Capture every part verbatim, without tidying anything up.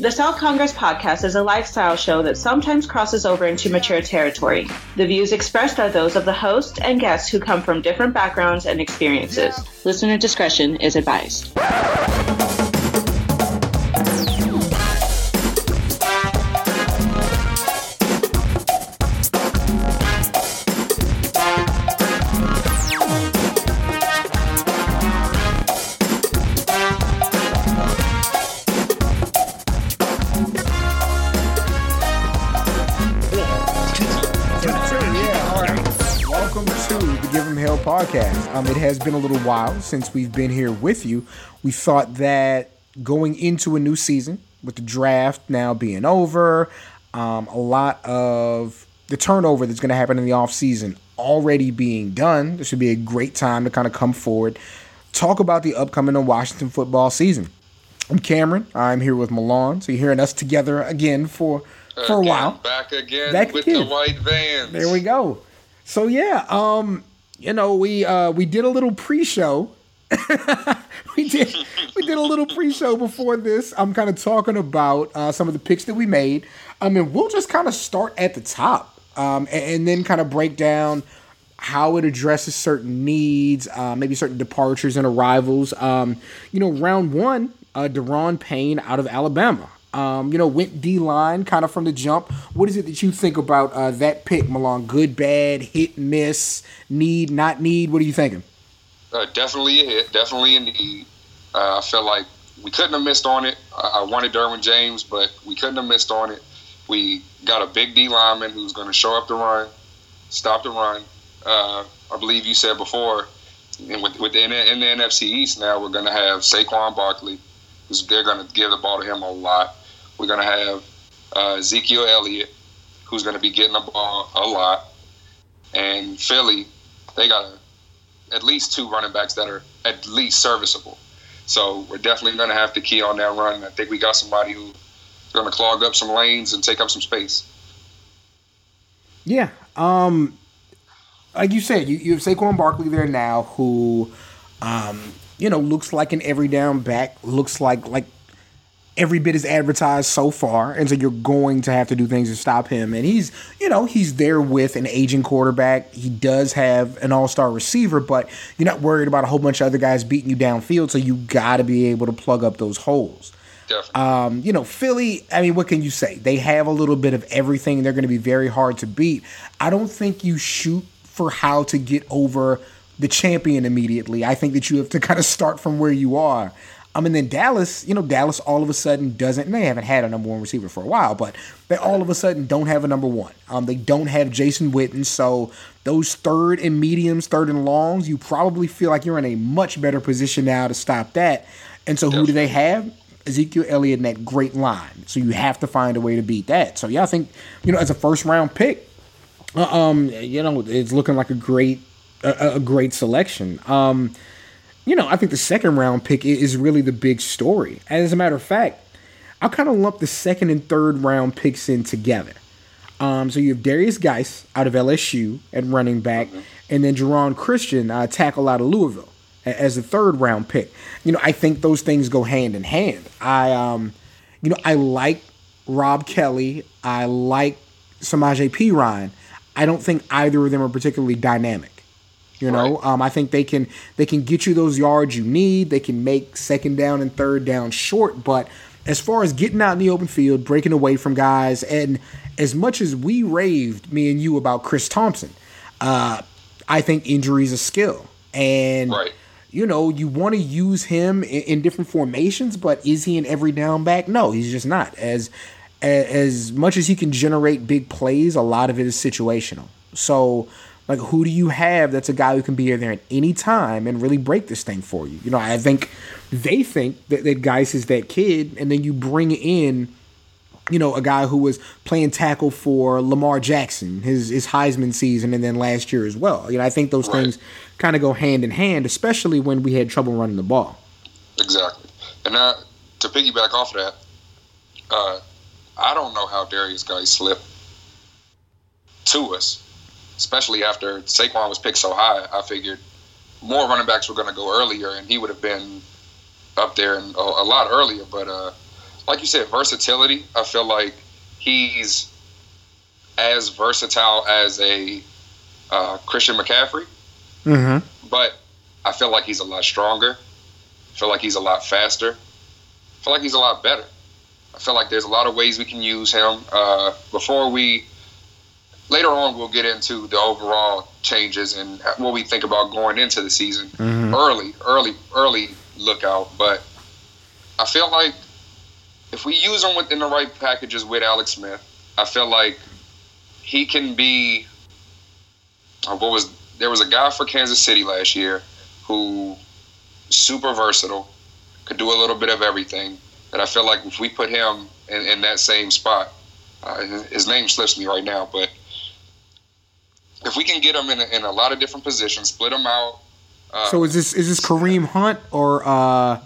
The South Congress podcast is a lifestyle show that sometimes crosses over into mature territory. The views expressed are those of the host and guests who come from different backgrounds and experiences. Listener discretion is advised. Podcast. Um, it has been a little while since we've been here with you. We thought that going into a new season, with the draft now being over, um, a lot of the turnover that's going to happen in the offseason already being done, this should be a great time to kind of come forward, talk about the upcoming Washington football season. I'm Cameron. I'm here with Milan. So you're hearing us together again for, for a again, while. Back again back with again. The white vans. There we go. So yeah, um... You know, we uh, we did a little pre-show. we did we did a little pre-show before this. I'm kind of talking about uh, some of the picks that we made. I mean, we'll just kind of start at the top um, and, and then kind of break down how it addresses certain needs, uh, maybe certain departures and arrivals. Um, you know, round one, uh, Deron Payne out of Alabama. Um, you know, went D-line kind of from the jump. What is it that you think about uh, that pick, Milan? Good, bad, hit, miss, need, not need? What are you thinking? Uh, definitely a hit, definitely a need. Uh, I felt like we couldn't have missed on it. I, I wanted Derwin James, but we couldn't have missed on it. We got a big D-lineman who's going to show up the run, stop the run. Uh, I believe you said before, and with, with the, in the N F C East now, we're going to have Saquon Barkley. They're going to give the ball to him a lot. We're going to have uh, Ezekiel Elliott, who's going to be getting the ball a lot. And Philly, they got a, at least two running backs that are at least serviceable. So we're definitely going to have to key on that run. I think we got somebody who's going to clog up some lanes and take up some space. Yeah. Um, like you said, you, you have Saquon Barkley there now who um, – you know, looks like an every down back, looks like like every bit is advertised so far. And so you're going to have to do things to stop him. And he's, you know, he's there with an aging quarterback. He does have an all-star receiver, but you're not worried about a whole bunch of other guys beating you downfield. So you got to be able to plug up those holes. Definitely. Um, you know, Philly, I mean, what can you say? They have a little bit of everything. They're going to be very hard to beat. I don't think you shoot for how to get over the champion immediately. I think that you have to kind of start from where you are. Um, and then Dallas, you know, Dallas all of a sudden doesn't, and they haven't had a number one receiver for a while, but they all of a sudden don't have a number one. Um, they don't have Jason Witten, so those third and mediums, third and longs, you probably feel like you're in a much better position now to stop that. And so who do they have? Ezekiel Elliott and that great line. So you have to find a way to beat that. So yeah, I think, you know, as a first-round pick, um, you know, it's looking like a great, A, a great selection. Um, you know, I think the second round pick is really the big story. As a matter of fact, I'll kind of lump the second and third round picks in together. Um, so you have Derrius Guice out of L S U at running back, and then Jerron Christian, uh, tackle out of Louisville, as the third round pick. You know, I think those things go hand in hand. I, um, you know, I like Rob Kelly. I like Samaje P. Ryan. I don't think either of them are particularly dynamic. You know, right. um, I think they can they can get you those yards you need. They can make second down and third down short. But as far as getting out in the open field, breaking away from guys, and as much as we raved, me and you, about Chris Thompson, uh, I think injury is a skill. And, right. you know, you want to use him in, in different formations, but is he an every down back? No, he's just not. As, as, as much as he can generate big plays, a lot of it is situational. So like, who do you have that's a guy who can be there at any time and really break this thing for you? You know, I think they think that, that Guice is that kid, and then you bring in, you know, a guy who was playing tackle for Lamar Jackson, his his Heisman season, and then last year as well. You know, I think those right. things kind of go hand in hand, especially when we had trouble running the ball. Exactly. And now, to piggyback off of that, uh, I don't know how Derrius Guice slipped to us. Especially after Saquon was picked so high, I figured more running backs were going to go earlier, and he would have been up there and a lot earlier. But uh, like you said, versatility. I feel like he's as versatile as a uh, Christian McCaffrey. Mm-hmm. But I feel like he's a lot stronger. I feel like he's a lot faster. I feel like he's a lot better. I feel like there's a lot of ways we can use him. Uh, before we, later on, we'll get into the overall changes and what we think about going into the season. Mm-hmm. Early, early, early lookout. But I feel like if we use him within the right packages with Alex Smith, I feel like he can be. Uh, what was there was a guy for Kansas City last year who super versatile, could do a little bit of everything. And I feel like if we put him in, in that same spot, uh, his name slips me right now, but if we can get him in a, in a lot of different positions, split him out. Uh, so is this is this Kareem Hunt or uh,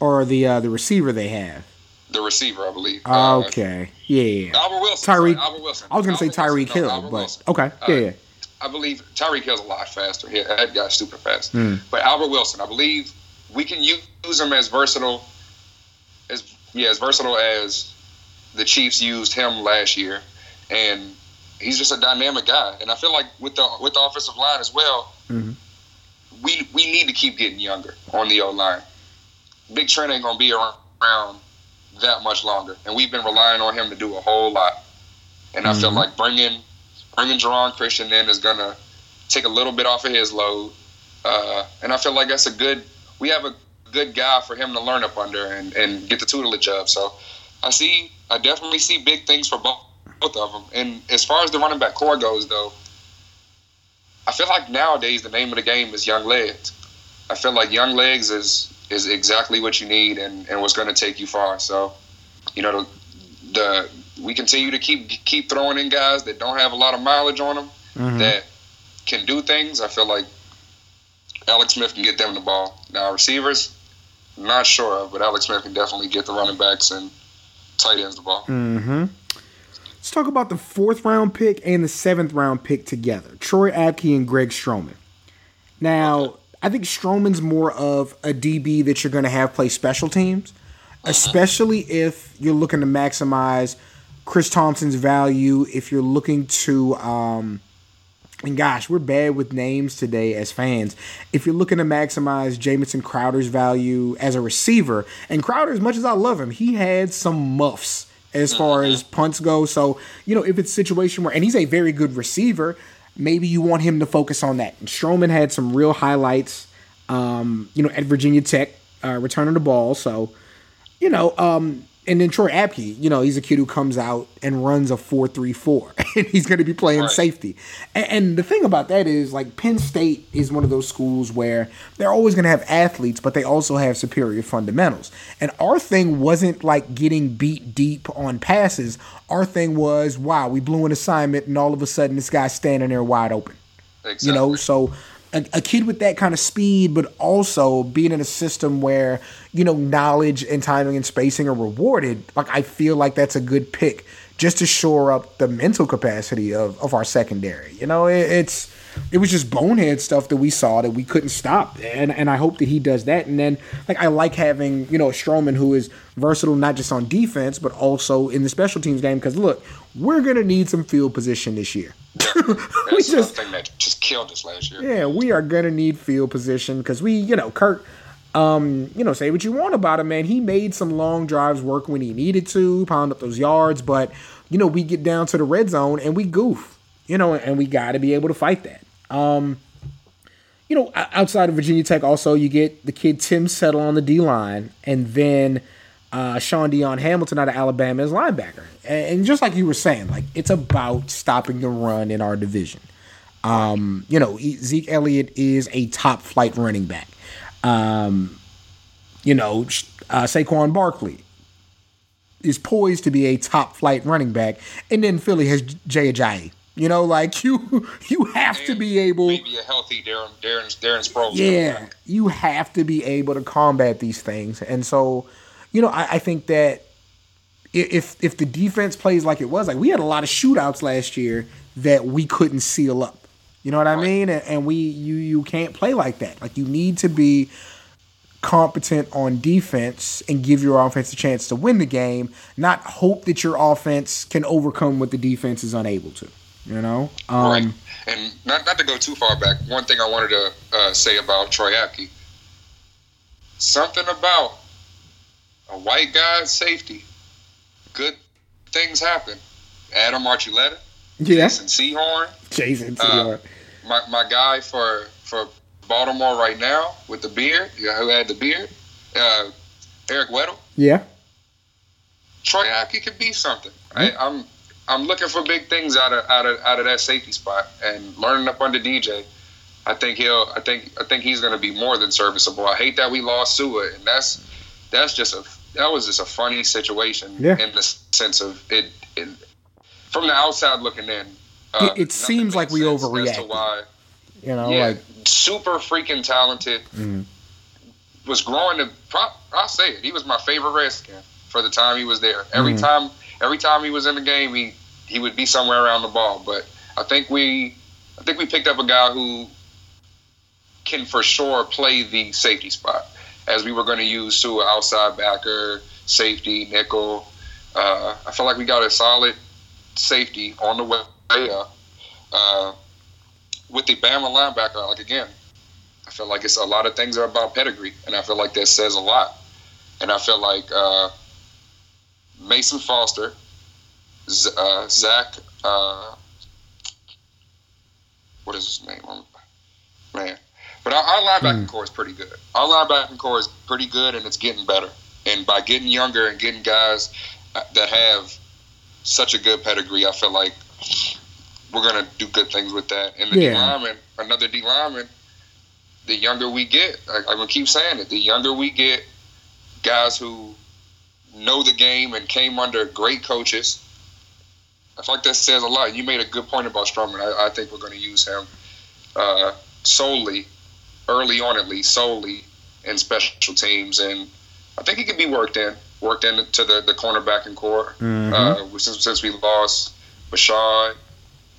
or the uh, the receiver they have? The receiver, I believe. Uh, okay, yeah, yeah. Albert Wilson. Tyreek. Albert Wilson. I was going to say Tyreek Hill, no, but Wilson. Okay, yeah, uh, yeah. I believe Tyreek Hill's a lot faster. Yeah, that guy's super fast. Mm. But Albert Wilson, I believe we can use him as versatile. As yeah, as versatile as the Chiefs used him last year, and he's just a dynamic guy. And I feel like with the with the offensive line as well, mm-hmm. we we need to keep getting younger on the O line. Big Trent ain't gonna be around that much longer, and we've been relying on him to do a whole lot. And mm-hmm. I feel like bringing bringing Jerron Christian in is gonna take a little bit off of his load. Uh, and I feel like that's a good. We have a. good guy for him to learn up under and, and get the tutelage of. So I see, I definitely see big things for both, both of them. And as far as the running back core goes, though, I feel like nowadays the name of the game is young legs. I feel like young legs is is exactly what you need and, and what's going to take you far. So, you know, the, the we continue to keep keep throwing in guys that don't have a lot of mileage on them mm-hmm. that can do things. I feel like Alex Smith can get them the ball. Now, receivers, not sure, but Alex Smith can definitely get the running backs and tight ends the ball. Mm-hmm. Let's talk about the fourth round pick and the seventh round pick together, Troy Apke and Greg Stroman. Now, okay. I think Stroman's more of a D B that you're going to have play special teams, uh-huh. especially if you're looking to maximize Chris Thompson's value, if you're looking to um, – and gosh, we're bad with names today as fans. If you're looking to maximize Jamison Crowder's value as a receiver, and Crowder, as much as I love him, he had some muffs as far as punts go. So, you know, if it's a situation where, and he's a very good receiver, maybe you want him to focus on that. And Stroman had some real highlights, um, you know, at Virginia Tech, uh, returning the ball. So, you know, um, and then Troy Apke, you know, he's a kid who comes out and runs a four three four, and he's going to be playing right. safety. And, and the thing about that is, like, Penn State is one of those schools where they're always going to have athletes, but they also have superior fundamentals. And our thing wasn't, like, getting beat deep on passes. Our thing was, wow, we blew an assignment, and all of a sudden this guy's standing there wide open. Exactly. You know, so a, a kid with that kind of speed, but also being in a system where, you know, knowledge and timing and spacing are rewarded, like, I feel like that's a good pick just to shore up the mental capacity of, of our secondary. You know, it, it's it was just bonehead stuff that we saw that we couldn't stop, and and I hope that he does that. And then, like, I like having, you know, Stroman, who is versatile not just on defense but also in the special teams game, because, look, we're going to need some field position this year. Yeah, that's just, the thing that just killed us last year. Yeah, we are going to need field position because we, you know, Kirk – Um, you know, say what you want about him, man. He made some long drives work when he needed to, pound up those yards. But, you know, we get down to the red zone and we goof, you know, and we got to be able to fight that. Um, you know, outside of Virginia Tech, also, you get the kid Tim Settle on the D-line, and then uh, Sean Dion Hamilton out of Alabama as linebacker. And just like you were saying, like, it's about stopping the run in our division. Um, you know, Zeke Elliott is a top flight running back. Um, you know, uh, Saquon Barkley is poised to be a top flight running back, and then Philly has Jay Ajayi. You know, like you, you have and to be able. Maybe a healthy Darren, Darren, Darren Sproles. Yeah, you have to be able to combat these things, and so, you know, I, I think that if if the defense plays like it was, like we had a lot of shootouts last year that we couldn't seal up. You know what I mean? And we you you can't play like that. Like, you need to be competent on defense and give your offense a chance to win the game, not hope that your offense can overcome what the defense is unable to, you know? Um, right. And not, not to go too far back, one thing I wanted to uh, say about Troy Apke, something about a white guy's safety, good things happen. Adam Archuleta, yeah. Jason Seahorn, Jason Seahorn. Uh, my, my guy for for Baltimore right now with the beard, you know, who had the beard, uh, Eric Weddle. Yeah. Troy Ackie could be something. Right? Mm-hmm. I'm I'm looking for big things out of out of out of that safety spot, and learning up under D J, I think he'll I think I think he's going to be more than serviceable. I hate that we lost Sua, and that's that's just a that was just a funny situation yeah. in the sense of it, it from the outside looking in. Uh, it it seems like we overreacted. You know, yeah, like super freaking talented. Mm-hmm. Was growing to. I'll say it. He was my favorite Redskin for the time he was there. Every mm-hmm. time, every time he was in the game, he he would be somewhere around the ball. But I think we, I think we picked up a guy who can for sure play the safety spot, as we were going to use to outside backer, safety, nickel. Uh, I feel like we got a solid safety on the way up. Uh, With the Bama linebacker, like again, I feel like it's a lot of things are about pedigree, and I feel like that says a lot. And I feel like uh, Mason Foster, Z- uh, Zach, uh, what is his name? Man. But our, our linebacking mm. core is pretty good. Our linebacking core is pretty good, and it's getting better. And by getting younger and getting guys that have such a good pedigree, I feel like we're going to do good things with that. And the yeah. D lineman, another D lineman, the younger we get, I, I'm going to keep saying it, the younger we get, guys who know the game and came under great coaches, I feel like that says a lot. You made a good point about Stroman. I, I think we're going to use him uh, solely, early on at least, solely in special teams. And I think he could be worked in, worked into the, the cornerbacking core. Mm-hmm. Uh, since, since we lost Bashad,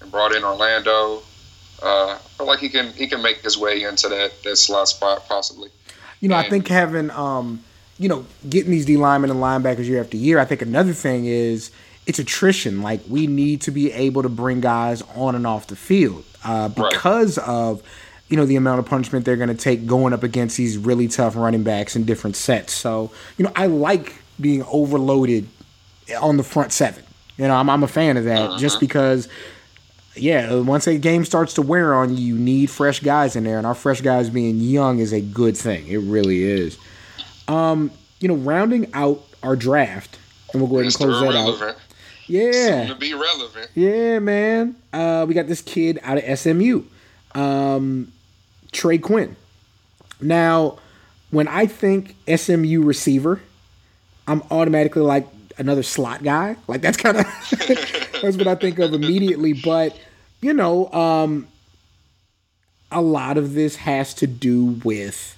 and brought in Orlando. Uh, I feel like he can he can make his way into that, that slot spot possibly. You know, and I think having um, you know, getting these D linemen and linebackers year after year, I think another thing is it's attrition. Like we need to be able to bring guys on and off the field uh, because right. of you know the amount of punishment they're going to take going up against these really tough running backs in different sets. So you know, I like being overloaded on the front seven. You know, I'm I'm a fan of that uh-huh. just because. Yeah, once a game starts to wear on you, you need fresh guys in there, and our fresh guys being young is a good thing. It really is. Um, you know, rounding out our draft, and we'll go ahead and close that out. Yeah. To be relevant. Yeah, man. Uh, we got this kid out of S M U, um, Trey Quinn. Now, when I think S M U receiver, I'm automatically like another slot guy. Like that's kind of that's what I think of immediately, but. You know, um, a lot of this has to do with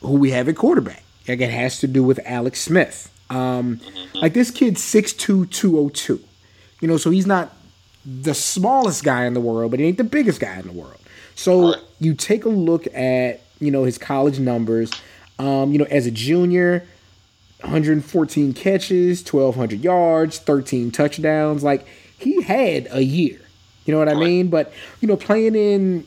who we have at quarterback. Like it has to do with Alex Smith. Um, like this kid's six two, two oh two. You know, so he's not the smallest guy in the world, but he ain't the biggest guy in the world. So you take a look at, you know, his college numbers. Um, you know, as a junior, one hundred fourteen catches, twelve hundred yards, thirteen touchdowns. Like he had a year. You know what I mean? But, you know, playing in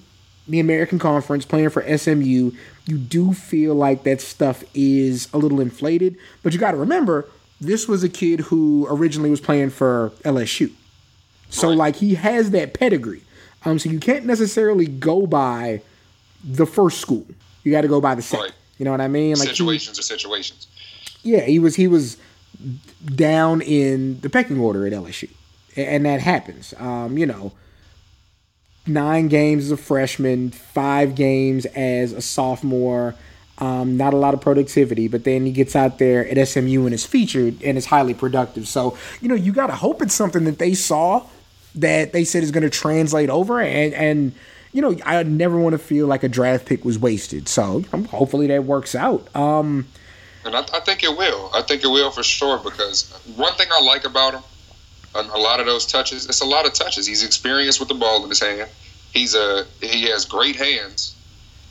the American Conference, playing for S M U, you do feel like that stuff is a little inflated. But you got to remember, this was a kid who originally was playing for L S U. So, like, he has that pedigree. Um, so you can't necessarily go by the first school. You got to go by the second. You know what I mean? Like situations he, are situations. Yeah, he was he was down in the pecking order at L S U. And that happens. Um, you know, nine games as a freshman, five games as a sophomore, um, not a lot of productivity, but then he gets out there at S M U and is featured and is highly productive. So, you know, you got to hope it's something that they saw that they said is going to translate over. And, and, you know, I never want to feel like a draft pick was wasted. So hopefully that works out. Um, and I, I think it will. I think it will for sure, because one thing I like about him, a lot of those touches, it's a lot of touches. He's experienced with the ball in his hand. He's a he has great hands,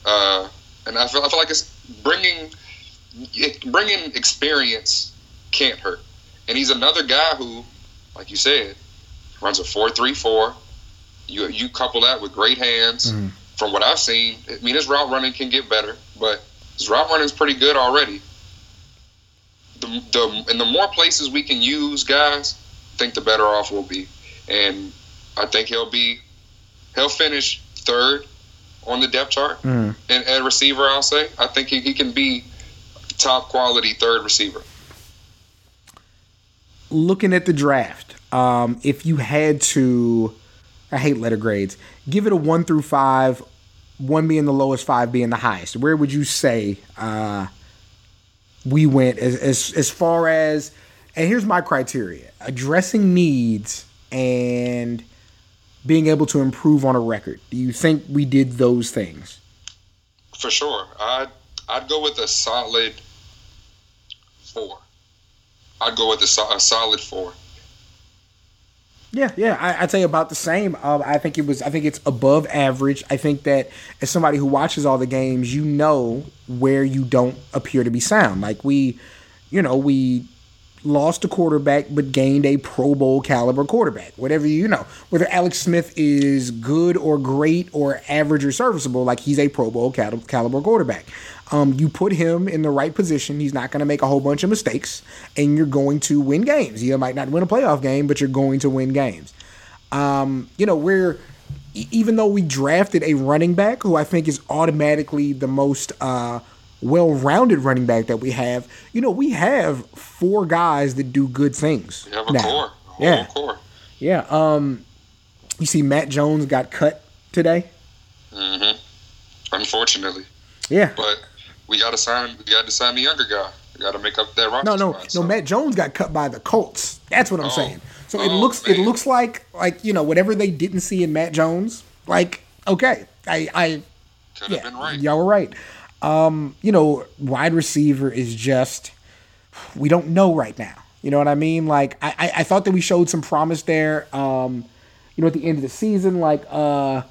uh, and I feel I feel like it's bringing bringing experience can't hurt. And he's another guy who, like you said, runs a four three four. You you couple that with great hands. Mm. From what I've seen, I mean, his route running can get better, but his route running is pretty good already. The, the and the more places we can use guys, I think the better off we'll be. And I think he'll be he'll finish third on the depth chart mm. and at receiver. I'll say I think he, he can be top quality third receiver. Looking at the draft, um, if you had to, I hate letter grades. Give it a one through five, one being the lowest, five being the highest. Where would you say uh, we went as, as as far as? And here's my criteria: addressing needs and being able to improve on a record. Do you think we did those things? For sure. I'd, I'd go with a solid four. I'd go with a, so, a solid four. Yeah, yeah. I, I'd say about the same. Um, I think it was. I think it's above average. I think that as somebody who watches all the games, you know where you don't appear to be sound. Like we, you know, we... lost a quarterback, but gained a Pro Bowl caliber quarterback. Whatever, you know, whether Alex Smith is good or great or average or serviceable, like he's a Pro Bowl cal- caliber quarterback. Um, you put him in the right position, he's not going to make a whole bunch of mistakes, and you're going to win games. You might not win a playoff game, but you're going to win games. Um, you know, we're even though we drafted a running back who I think is automatically the most Uh, well-rounded running back that we have, you know, we have four guys that do good things. We have a now. core. A yeah. core. Yeah. Um, you see Matt Jones got cut today? Mm-hmm. Unfortunately. Yeah. But we got to sign We got to sign the younger guy. We got to make up that roster. No, no. Spot, so. No, Matt Jones got cut by the Colts. That's what I'm oh. saying. So oh, it looks man. it looks like, like, you know, whatever they didn't see in Matt Jones, like, okay. I, I Could have yeah, been right. Y'all were right. Um, you know, wide receiver is just, we don't know right now. You know what I mean? Like, I, I, I thought that we showed some promise there, um, you know, at the end of the season. Like, uh,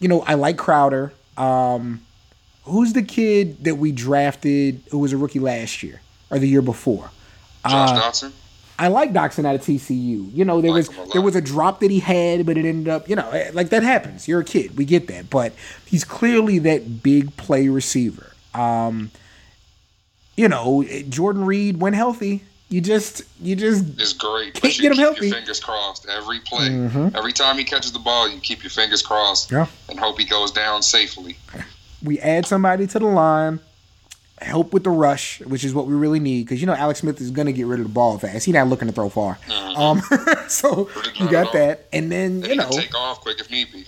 you know, I like Crowder. Um, who's the kid that we drafted who was a rookie last year or the year before? Josh uh, Dotson. I like Dotson out of T C U. You know, there like was there was a drop that he had, but it ended up, you know, like that happens. You're a kid. We get that. But he's clearly that big play receiver. Um, you know, Jordan Reed, when healthy, you just you just it's great. Can't but you get him keep healthy. Your fingers crossed every play. Mm-hmm. Every time he catches the ball, you keep your fingers crossed yeah. and hope he goes down safely. We add somebody to the line. Help with the rush, which is what we really need, because you know Alex Smith is going to get rid of the ball fast. He's not looking to throw far, mm-hmm. um, so you got that. And then they you know, take off quick if need be.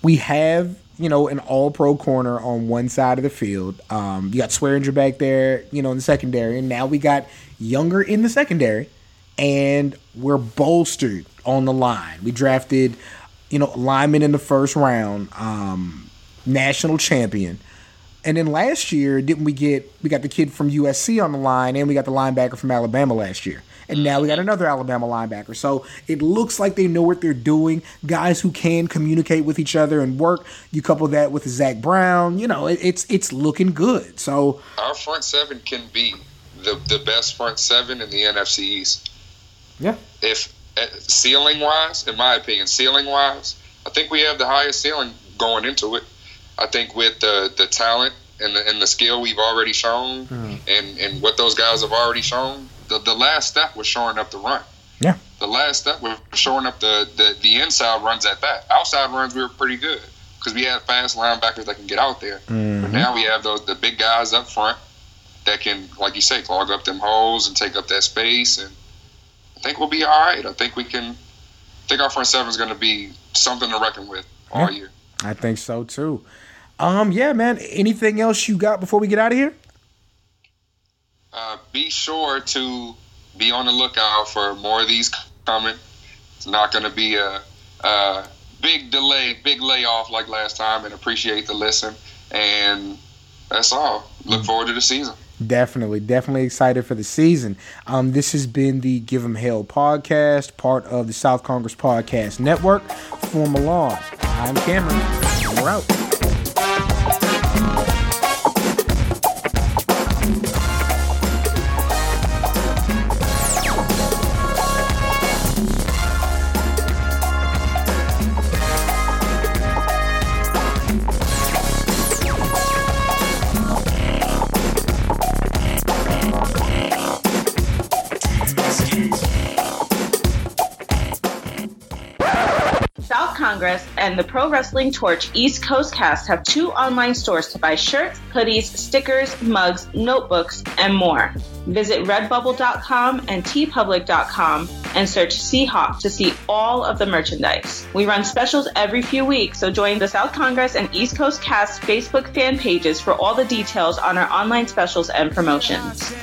We have you know an all-pro corner on one side of the field. Um, you got Swearinger back there, you know, in the secondary, and now we got Younger in the secondary, and we're bolstered on the line. We drafted you know lineman in the first round, um, national champion. And then last year, didn't we get we got the kid from U S C on the line, and we got the linebacker from Alabama last year. And now we got another Alabama linebacker. So it looks like they know what they're doing. Guys who can communicate with each other and work. You couple that with Zach Brown, you know, it, it's it's looking good. So our front seven can be the the best front seven in the N F C East. Yeah. If ceiling wise, in my opinion, ceiling wise, I think we have the highest ceiling going into it. I think with the the talent and the and the skill we've already shown mm. and, and what those guys have already shown, the, the last step was shoring up the run. Yeah. The last step was shoring up the, the, the inside runs at that. Outside runs, we were pretty good because we had fast linebackers that can get out there. Mm-hmm. But now we have those the big guys up front that can, like you say, clog up them holes and take up that space. And I think we'll be all right. I think we can – I think our front seven is going to be something to reckon with all yeah. year. I think so, too. Um, yeah, man. Anything else you got before we get out of here? Uh, be sure to be on the lookout for more of these coming. It's not going to be a, a big delay, big layoff like last time, and appreciate the listen. And that's all. Look forward to the season. Definitely, definitely excited for the season. Um, this has been the Give 'em Hell podcast, part of the South Congress Podcast Network. For Milan, I'm Cameron. We're out. Progress and the Pro Wrestling Torch East Coast Cast have two online stores to buy shirts, hoodies, stickers, mugs, notebooks, and more. Visit redbubble dot com and tee public dot com and search Seahawk to see all of the merchandise. We run specials every few weeks, so join the South Congress and East Coast Cast Facebook fan pages for all the details on our online specials and promotions.